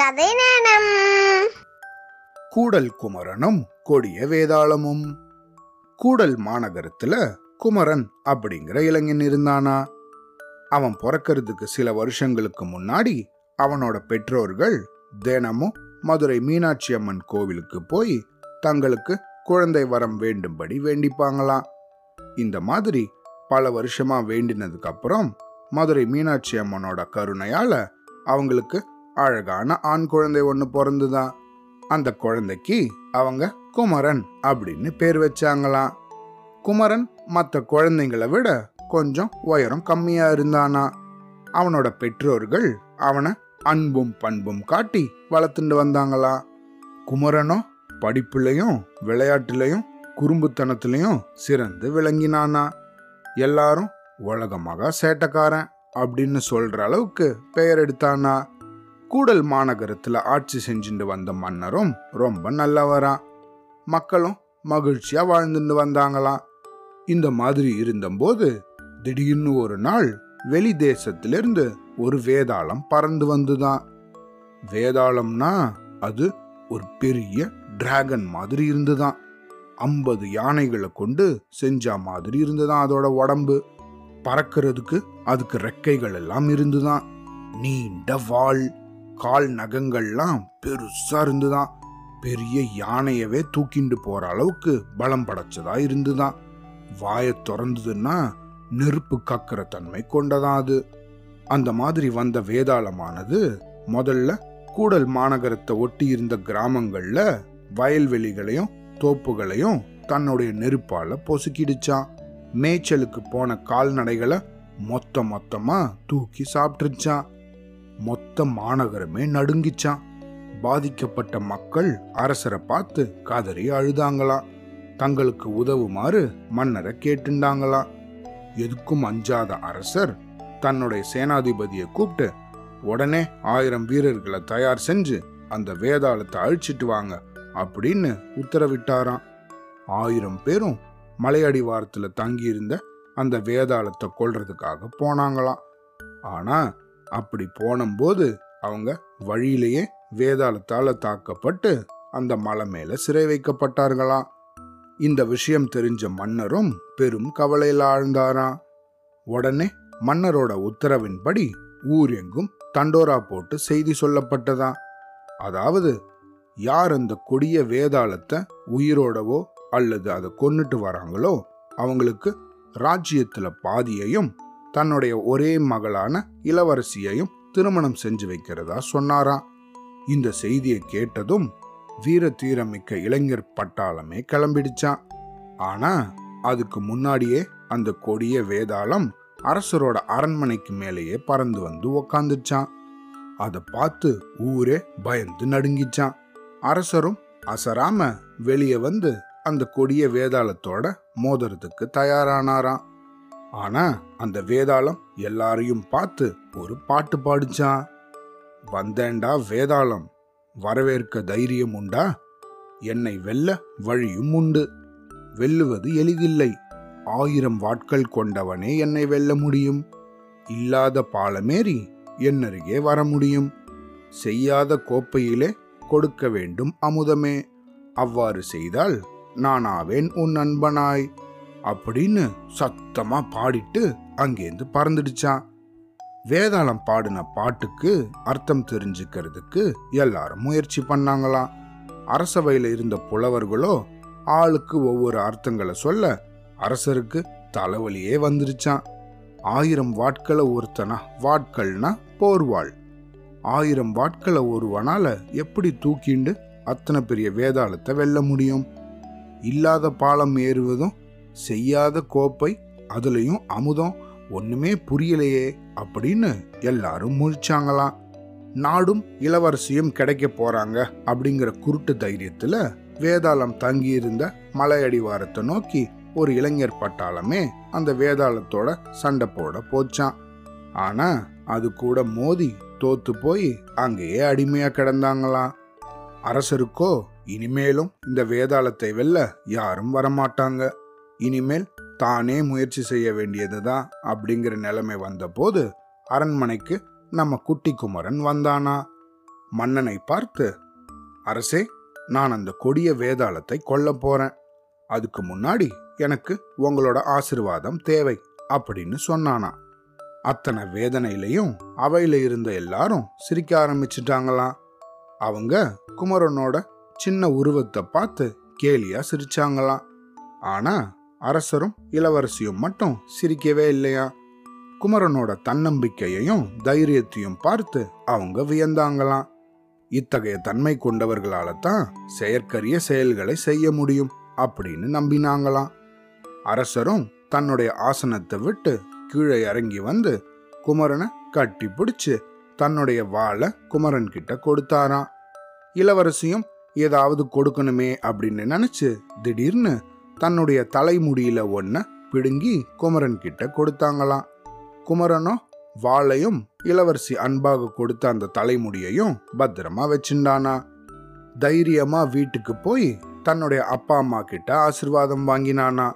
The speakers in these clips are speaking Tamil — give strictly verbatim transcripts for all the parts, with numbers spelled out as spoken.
கதை நேரம். கூடல் குமரனும் கொடிய வேதாளமும். கூடல் மாநகரத்துல குமரன் அப்படிங்கிற இளைஞன் இருந்தானா. அவன் பிறக்கிறதுக்கு சில வருஷங்களுக்கு முன்னாடி அவனோட பெற்றோர்கள் தினமும் மதுரை மீனாட்சி அம்மன் கோவிலுக்கு போய் தங்களுக்கு குழந்தை வரம் வேண்டும்படி வேண்டிப்பாங்களாம். இந்த மாதிரி பல வருஷமா வேண்டினதுக்கு அப்புறம் மதுரை மீனாட்சி அம்மனோட கருணையால அவங்களுக்கு அழகான ஆண் குழந்தை ஒன்று பிறந்துதான். அந்த குழந்தைக்கு அவங்க குமரன் அப்படின்னு பேர் வச்சாங்களாம். குமரன் மற்ற குழந்தைங்களை விட கொஞ்சம் உயரம் கம்மியா இருந்தானா. அவனோட பெற்றோர்கள் அவனை அன்பும் பண்பும் காட்டி வளர்த்துட்டு வந்தாங்களாம். குமரனோ படிப்புலையும் விளையாட்டுலையும் குறும்புத்தனத்திலையும் சிறந்து விளங்கினானா. எல்லாரும் உலக மகா சேட்டக்காரன் அப்படின்னு சொல்ற அளவுக்கு பெயர் எடுத்தானா. கூடல் மாநகரத்துல ஆட்சி செஞ்சுட்டு வந்த மன்னரும் ரொம்ப நல்லவரா. மக்களும் மகிழ்ச்சியா வாழ்ந்துட்டு வந்தாங்களாம். இந்த மாதிரி இருந்தபோது திடீர்னு ஒரு நாள் வெளி தேசத்திலிருந்து ஒரு வேதாளம் பறந்து வந்துதான். வேதாளம்னா அது ஒரு பெரிய டிராகன் மாதிரி இருந்துதான். ஐம்பது யானைகளை கொண்டு செஞ்ச மாதிரி இருந்துதான் அதோட உடம்பு. பறக்கிறதுக்கு அதுக்கு ரெக்கைகள் எல்லாம் இருந்துதான். நீண்ட வால், கால் நகங்கள்லாம் பெருசா இருந்துதான். பெரிய யானையவே தூக்கிண்டு போற அளவுக்கு பலம் படைச்சதா இருந்துதான். வாயை திறந்ததுன்னா நெருப்பு கக்கிற தன்மை கொண்டதான் அது. அந்த மாதிரி வந்த வேதாளமானது முதல்ல கூடல் மாநகரத்தை ஒட்டி இருந்த கிராமங்கள்ல வயல்வெளிகளையும் தோப்புகளையும் தன்னுடைய நெருப்பால பொசுக்கிடுச்சான். மேய்ச்சலுக்கு போன கால்நடைகளை மொத்த மொத்தமா தூக்கி சாப்பிட்டுருச்சான். மொத்த மாநகரமே நடுங்கிச்சான். பாதிக்கப்பட்ட மக்கள் அரசரை பார்த்து கதறி அழுதாங்களாம். தங்களுக்கு உதவுமாறு மன்னரை கேட்டுண்டாங்களாம். எதுக்கும் அஞ்சாத அரசர் தன்னுடைய சேனாதிபதியை கூப்பிட்டு, உடனே ஆயிரம் வீரர்களை தயார் செஞ்சு அந்த வேதாளத்தை அழிச்சிட்டு வாங்க அப்படின்னு உத்தரவிட்டாராம். ஆயிரம் பேரும் மலையடிவாரத்துல தங்கியிருந்த அந்த வேதாளத்தை கொல்றதுக்காக போனாங்களாம். ஆனா அப்படி போனபோது அவங்க வழியிலேயே வேதாளத்தால தாக்கப்பட்டு அந்த மலை மேல சிறை வைக்கப்பட்டார்களாம். இந்த விஷயம் தெரிஞ்ச மன்னரும் பெரும் கவலையில ஆழ்ந்தாராம். உடனே மன்னரோட உத்தரவின்படி ஊர் எங்கும் தண்டோரா போட்டு செய்தி சொல்லப்பட்டதாம். அதாவது யார் அந்த கொடிய வேதாளத்தை உயிரோடவோ அல்லது அதை கொன்னுட்டு வராங்களோ அவங்களுக்கு ராஜ்யத்துல பாதியையும் தன்னுடைய ஒரே மகளான இளவரசியையும் திருமணம் செஞ்சு வைக்கிறதா சொன்னாராம். இந்த செய்தியை கேட்டதும் வீர தீரமிக்க இளைஞர் பட்டாளமே கிளம்பிடுச்சான். ஆனா அதுக்கு முன்னாடியே அந்த கொடிய வேதாளம் அரசரோட அரண்மனைக்கு மேலேயே பறந்து வந்து உக்காந்துச்சான். அதை பார்த்து ஊரே பயந்து நடுங்கிச்சான். அரசரும் அசராம வெளியே வந்து அந்த கொடிய வேதாளத்தோட மோதறதுக்கு தயாரானாராம். ஆனா அந்த வேதாளம் எல்லாரையும் பார்த்து ஒரு பாட்டு பாடிச்சான். வந்தேண்டா வேதாளம், வரவேற்க தைரியம் உண்டா? என்னை வெல்ல வழியும் உண்டு. வெல்லுவது எளிதில்லை. ஆயிரம் வாட்கள் கொண்டவனே என்னை வெல்ல முடியும். இல்லாத பாலமேறி என்னருகே வர முடியும். செய்யாத கோப்பையிலே கொடுக்க வேண்டும் அமுதமே. அவ்வாறு செய்தால் நானாவேன் உன் நண்பனாய் அப்படின்னு சத்தமா பாடிட்டு அங்கேருந்து பறந்துடுச்சான். வேதாளம் பாடின பாட்டுக்கு அர்த்தம் தெரிஞ்சுக்கிறதுக்கு எல்லாரும் முயற்சி பண்ணாங்களாம். அரசவையில இருந்த புலவர்களோ ஆளுக்கு ஒவ்வொரு அர்த்தங்களை சொல்ல அரசருக்கு தலைவலியே வந்துருச்சான். ஆயிரம் வாட்களை ஒருத்தனா, வாட்கள்னா போர்வாள், ஆயிரம் வாட்களை ஒருவனால எப்படி தூக்கிண்டு அத்தனை பெரிய வேதாளத்தை வெல்ல முடியும்? இல்லாத பாலம் ஏறுவதும் செய்யாத கோப்பை, அதுலயும் அமுதம், ஒண்ணுமே புரியலையே அப்படின்னு எல்லாரும் முழிச்சாங்களாம். நாடும் இளவரசியும் கிடைக்க போறாங்க அப்படிங்கிற குருட்டு தைரியத்துல வேதாளம் தங்கியிருந்த மலையடிவாரத்தை நோக்கி ஒரு இளைஞர் பட்டாளமே அந்த வேதாளத்தோட சண்டை போட போச்சான். ஆனா அது கூட மோதி தோத்து போய் அங்கேயே அடிமையா கிடந்தாங்களாம். அரசருக்கோ இனிமேலும் இந்த வேதாளத்தை வெல்ல யாரும் வரமாட்டாங்க, இனிமேல் தானே முயற்சி செய்ய வேண்டியதுதான் அப்படிங்கிற நிலைமை வந்தபோது அரண்மனைக்கு நம்ம குட்டி குமரன் வந்தானா. மன்னனை பார்த்து, அரசே, நான் அந்த கொடிய வேதாளத்தை கொல்ல போறேன், அதுக்கு முன்னாடி எனக்கு உங்களோட ஆசிர்வாதம் தேவை அப்படின்னு சொன்னானா. அத்தனை வேதனையிலையும் அவையில இருந்த எல்லாரும் சிரிக்க ஆரம்பிச்சிட்டாங்களாம். அவங்க குமரனோட சின்ன உருவத்தை பார்த்து கேலியா சிரிச்சாங்களாம். ஆனா அரசரும் இளவரசியும் மட்டும் சிரிக்கவே இல்லையா. குமரனோட தன்னம்பிக்கையையும் தைரியத்தையும் பார்த்து அவங்க வியந்தாங்களாம். இத்தகைய தன்மை கொண்டவர்களால தான் செயற்கரிய செயல்களை செய்ய முடியும் அப்படின்னு நம்பினாங்களாம். அரசரும் தன்னுடைய ஆசனத்தை விட்டு கீழே இறங்கி வந்து குமரனை கட்டி பிடிச்சு தன்னுடைய வாளை குமரன் கிட்ட கொடுத்தாராம். இளவரசியும் ஏதாவது கொடுக்கணுமே அப்படின்னு நினைச்சு திடீர்னு தன்னுடைய தலைமுடியில ஒன்ன பிடுங்கி குமரன் கிட்ட கொடுத்தாங்களாம். குமரனோ வாளையும் இளவரசி அன்பாக கொடுத்த அந்த தலைமுடியையும் பத்திரமா வச்சுண்டானா. தைரியமா வீட்டுக்கு போய் தன்னுடைய அப்பா அம்மா கிட்ட ஆசிர்வாதம் வாங்கினானா.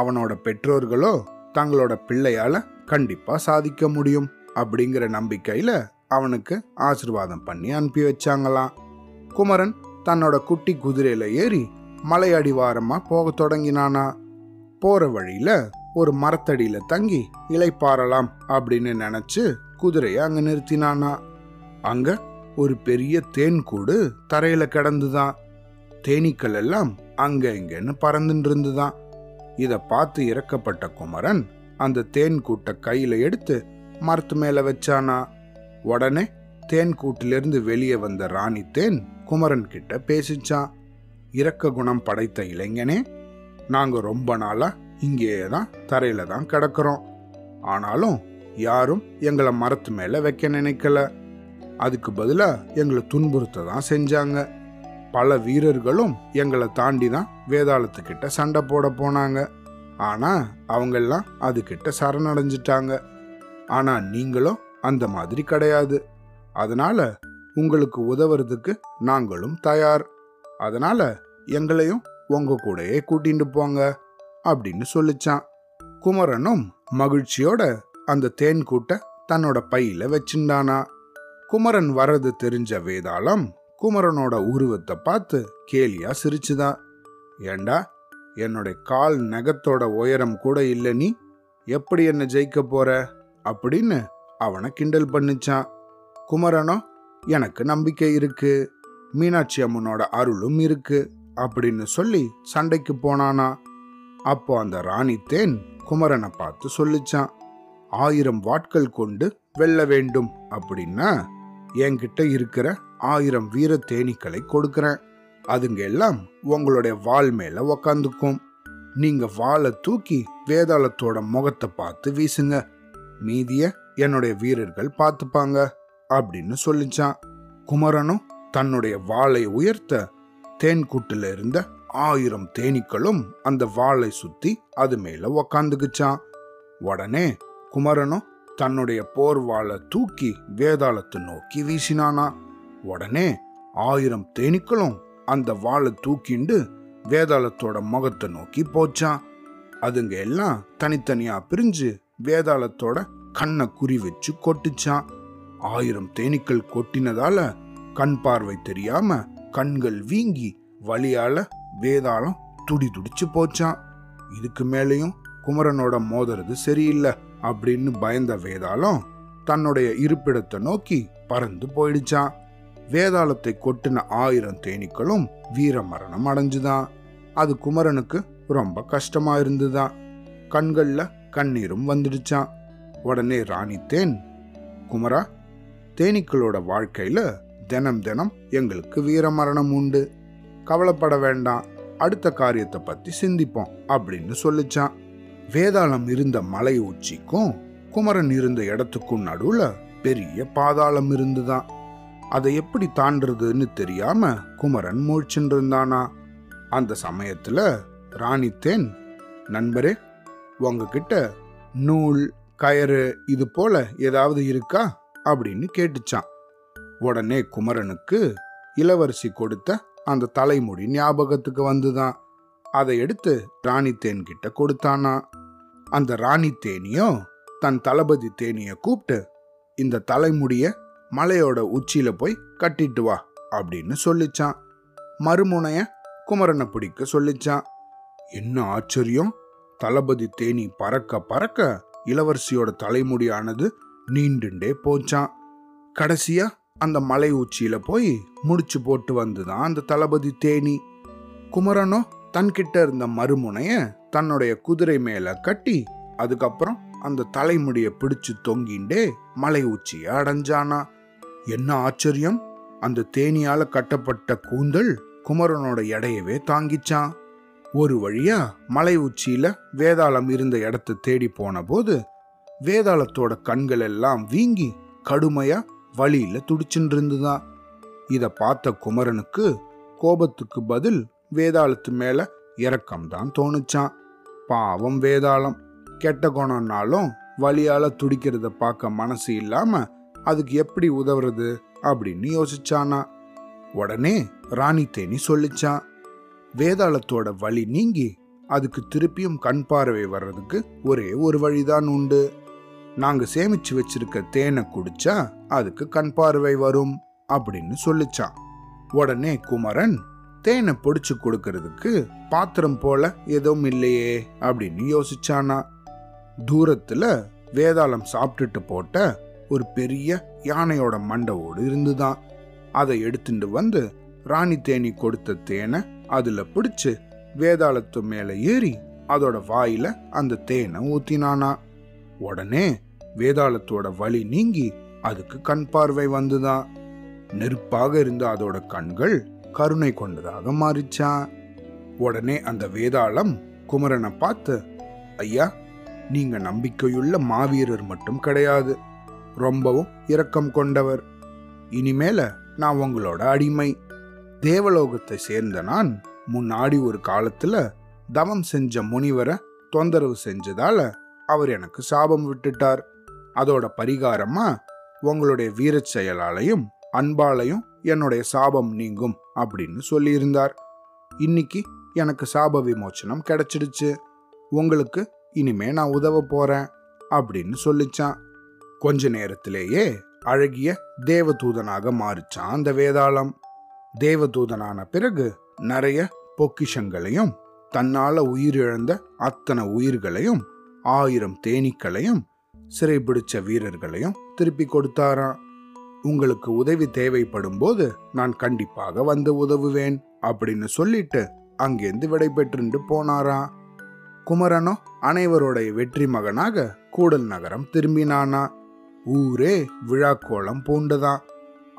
அவனோட பெற்றோர்களோ தங்களோட பிள்ளையால கண்டிப்பா சாதிக்க முடியும் அப்படிங்கிற நம்பிக்கையில அவனுக்கு ஆசிர்வாதம் பண்ணி அனுப்பி வச்சாங்களாம். குமரன் தன்னோட குட்டி குதிரையில ஏறி மலை அடிவாரமா போக தொடங்கினானா. போற வழியில ஒரு மரத்தடியில தங்கி இளைப்பாறலாம் அப்படின்னு நினைச்சு குதிரையை அங்க நிறுத்தினானா. அங்க ஒரு பெரிய தேன் கூடு தரையில கிடந்துதான். தேனீக்கள் எல்லாம் அங்க இங்கன்னு பறந்துட்டு இருந்துதான். இத பார்த்து இறக்கப்பட்ட குமரன் அந்த தேன் கூட்டை கையில எடுத்து மரத்து மேல வச்சானா. உடனே தேன் கூட்டிலிருந்து வெளியே வந்த ராணி தேன் குமரன் கிட்ட பேசிச்சான். இரக்க குணம் படைத்த இளைஞனே, நாங்க ரொம்ப நாளா இங்கேயே தான் தரையில தான் கிடக்கிறோம். ஆனாலும் யாரும் எங்களை மரத்து மேல வைக்க நினைக்கல. அதுக்கு பதிலா எங்களை துன்புறுத்த தான் செஞ்சாங்க. பல வீரர்களும் எங்களை தாண்டி தான் வேதாளத்துக்கிட்ட சண்டை போட போனாங்க. ஆனா அவங்கெல்லாம் அதுக்கிட்ட சரணடைஞ்சிட்டாங்க. ஆனா நீங்களும் அந்த மாதிரி கிடையாது. அதனால உங்களுக்கு உதவுறதுக்கு நாங்களும் தயார். அதனால எங்களையும் உங்க கூடயே கூட்டிட்டு போங்க அப்படின்னு சொல்லிச்சான். குமரனும் மகிழ்ச்சியோட அந்த தேன் கூட்ட தன்னோட பையில வச்சுட்டானா. குமரன் வர்றது தெரிஞ்ச வேதாளம் குமரனோட உருவத்தை பார்த்து கேலியா சிரிச்சுதான், ஏண்டா என்னுடைய கால் நகத்தோட உயரம் கூட இல்ல, நீ எப்படி என்ன ஜெயிக்க போற அப்படின்னு அவனை கிண்டல் பண்ணிச்சான். குமரனோ, எனக்கு நம்பிக்கை இருக்கு, மீனாட்சி அம்மனோட அருளும் இருக்கு அப்படின்னு சொல்லி சண்டைக்கு போனானா. அப்போ அந்த ராணி தேன் குமரனை பார்த்து சொல்லிச்சான், ஆயிரம் வாட்கள் கொண்டு வெல்ல வேண்டும் அப்படின்னா என்கிட்ட இருக்கிற ஆயிரம் வீர தேனீக்களை கொடுக்கறேன். அதுங்க எல்லாம் உங்களுடைய வால் மேல உக்காந்துக்கும். நீங்க வாளை தூக்கி வேதாளத்தோட முகத்தை பார்த்து வீசுங்க. மீதிய என்னுடைய வீரர்கள் பார்த்துப்பாங்க அப்படின்னு சொல்லிச்சான். குமரனும் தன்னுடைய வாளை உயர்த்த தேன் கூட்டுல இருந்த ஆயிரம் தேனீக்களும் அந்த வாளை சுத்தி அது மேல உக்காந்துக்குச்சான். உடனே குமரனும் தன்னுடைய போர் வாளை தூக்கி வேதாளத்தை நோக்கி வீசினானா. உடனே ஆயிரம் தேனீக்களும் அந்த வாளை தூக்கிண்டு வேதாளத்தோட முகத்தை நோக்கி போச்சான். அதுங்க எல்லாம் தனித்தனியா பிரிஞ்சு வேதாளத்தோட கண்ணை குறி வச்சு கொட்டுச்சான். ஆயிரம் தேனீக்கள் கொட்டினதால கண் பார்வை தெரியாம கண்கள் வீங்கி வலியால வேதாளம் துடி துடிச்சு போச்சான். இதுக்கு மேலேயும் குமரனோட மோதுறது சரியில்லை அப்படின்னு பயந்த வேதாளம் தன்னுடைய இருப்பிடத்தை நோக்கி பறந்து போயிடுச்சான். வேதாளத்தை கொட்டின ஆயிரம் தேனீக்களும் வீர மரணம் அடைஞ்சுதான். அது குமரனுக்கு ரொம்ப கஷ்டமா இருந்துதான். கண்கள்ல கண்ணீரும் வந்துடுச்சான். உடனே ராணி தேன், குமரா, தேனீக்களோட வாழ்க்கையில தினம் தினம் எங்களுக்கு வீர மரணம் உண்டு, கவலைப்பட வேண்டாம், அடுத்த காரியத்தை பத்தி சிந்திப்போம் அப்படின்னு சொல்லிச்சான். வேதாளம் இருந்த மலை உச்சிக்கும் குமரன் இருந்த இடத்துக்கும் நடுவுல பெரிய பாதாளம் இருந்துதான். அதை எப்படி தாண்டதுன்னு தெரியாம குமரன் மூழ்கிட்டு இருந்தானா. அந்த சமயத்துல ராணி தேன், நண்பரே, உங்ககிட்ட நூல் கயறு இது போல ஏதாவது இருக்கா அப்படின்னு கேட்டுச்சான். உடனே குமரனுக்கு இளவரசி கொடுத்த அந்த தலைமுடி ஞாபகத்துக்கு வந்துதான். அதை எடுத்து ராணி தேன் கிட்ட கொடுத்தானா. அந்த ராணி தேனியோ தன் தளபதி தேனிய கூப்பிட்டு, இந்த தலைமுடிய மலையோட உச்சியில போய் கட்டிட்டு வா அப்படின்னு சொல்லிச்சான். மறுமுனைய குமரனை பிடிக்க சொல்லிச்சான். என்ன ஆச்சரியம், தளபதி தேனி பறக்க பறக்க இளவரசியோட தலைமுடியானது நீண்டுண்டே போச்சான். கடைசியா அந்த மலை உச்சியில போய் முடிச்சு போட்டு வந்துதான் அந்த தளபதி தேனி. குமரனோ தன்கிட்ட இருந்த மறுமுனைய தன்னுடைய குதிரை மேல கட்டி அதுக்கப்புறம் அந்த தலைமுடிய பிடிச்சு தொங்கிண்டே மலை உச்சிய அடைஞ்சானா. என்ன ஆச்சரியம், அந்த தேனியால கட்டப்பட்ட கூந்தல் குமரனோட எடையவே தாங்கிச்சான். ஒரு வழியா மலை உச்சியில வேதாளம் இருந்த இடத்தை தேடி போன போது வேதாளத்தோட கண்கள் எல்லாம் வீங்கி கடுமையா வழியில துடிச்சுட்டு இருந்துதான். இத பார்த்த குமரனுக்கு கோபத்துக்கு பதில் வேதாளத்து மேல இரக்கம்தான் தோணுச்சான். பாவம் வேதாளம், கெட்ட குணம்னாலும் வழியால துடிக்கிறத பார்க்க மனசு இல்லாம அதுக்கு எப்படி உதவுறது அப்படின்னு யோசிச்சானா. உடனே ராணி தேனி சொல்லிச்சான், வேதாளத்தோட வலி நீங்கி அதுக்கு திருப்பியும் கண் பார்வை வர்றதுக்கு ஒரே ஒரு வழிதான் உண்டு. நாங்க சேமிச்சு வச்சிருக்க தேனை குடிச்சா அதுக்கு கண் பார்வை வரும் அப்படின்னு சொல்லிச்சான். உடனே குமரன் தேனை பொடிச்சு கொடுக்கறதுக்கு பாத்திரம் போல எதுவும் இல்லையே அப்படின்னு யோசிச்சானா. தூரத்துல வேதாளம் சாப்பிட்டுட்டு போட்ட ஒரு பெரிய யானையோட மண்டவோடு இருந்துதான். அதை எடுத்துட்டு வந்து ராணி தேனி கொடுத்த தேனை அதுல பிடிச்சு வேதாளத்து மேல ஏறி அதோட வாயில அந்த தேனை ஊத்தினானா. உடனே வேதாளத்தோட வலி நீங்கி அதுக்கு கண் பார்வை வந்துதான். நெருப்பாக இருந்த அதோட கண்கள் கருணை கொண்டதாக மாறிச்சான். உடனே அந்த வேதாளம் குமரனை பார்த்து, ஐயா, நீங்க நம்பிக்கையுள்ள மாவீரர் மட்டும் கிடையாது, ரொம்பவும் இரக்கம் கொண்டவர். இனிமேல நான் உங்களோட அடிமை. தேவலோகத்தை சேர்ந்த நான் முன்னாடி ஒரு காலத்துல தவம் செஞ்ச முனிவரை தொந்தரவு செஞ்சதால அவர் எனக்கு சாபம் விட்டுட்டார். அதோட பரிகாரமா உங்களுடைய வீர செயலாலையும் அன்பாலையும் என்னுடைய சாபம் நீங்கும் அப்படின்னு சொல்லியிருந்தார். இன்னைக்கு எனக்கு சாப விமோச்சனம் கிடைச்சிடுச்சு. உங்களுக்கு இனிமே நான் உதவ போறேன் அப்படின்னு சொல்லிச்சான். கொஞ்ச நேரத்திலேயே அழகிய தேவதூதனாக மாறிச்சான் அந்த வேதாளம். தேவதூதனான பிறகு நிறைய பொக்கிஷங்களையும் தன்னால உயிரிழந்த அத்தனை உயிர்களையும் ஆயிரம் தேனீக்களையும் சிறைபிடிச்ச வீரர்களையும் திருப்பி கொடுத்தாராம். உங்களுக்கு உதவி தேவைப்படும் போது நான் கண்டிப்பாக வந்து உதவுவேன் அப்படின்னு சொல்லிட்டு அங்கேருந்து விடை பெற்று போனாராம். குமரனோ அனைவருடைய வெற்றி மகனாக கூடல் நகரம் திரும்பினானா. ஊரே விழாக்கோளம் பூண்டுதான்.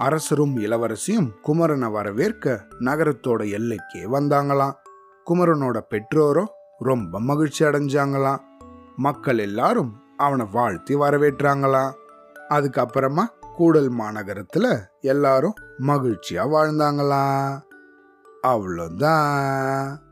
அரசரும் இளவரசியும் குமரனை வரவேற்க நகரத்தோட எல்லைக்கே வந்தாங்களாம். குமரனோட பெற்றோரும் ரொம்ப மகிழ்ச்சி அடைஞ்சாங்களாம். மக்கள் எல்லாரும் அவனை வாழ்த்தி வரவேற்றாங்களாம். அதுக்கப்புறமா கூடல் மாநகரத்துல எல்லாரும் மகிழ்ச்சியா வாழ்ந்தாங்களா. அவ்வளோதான்.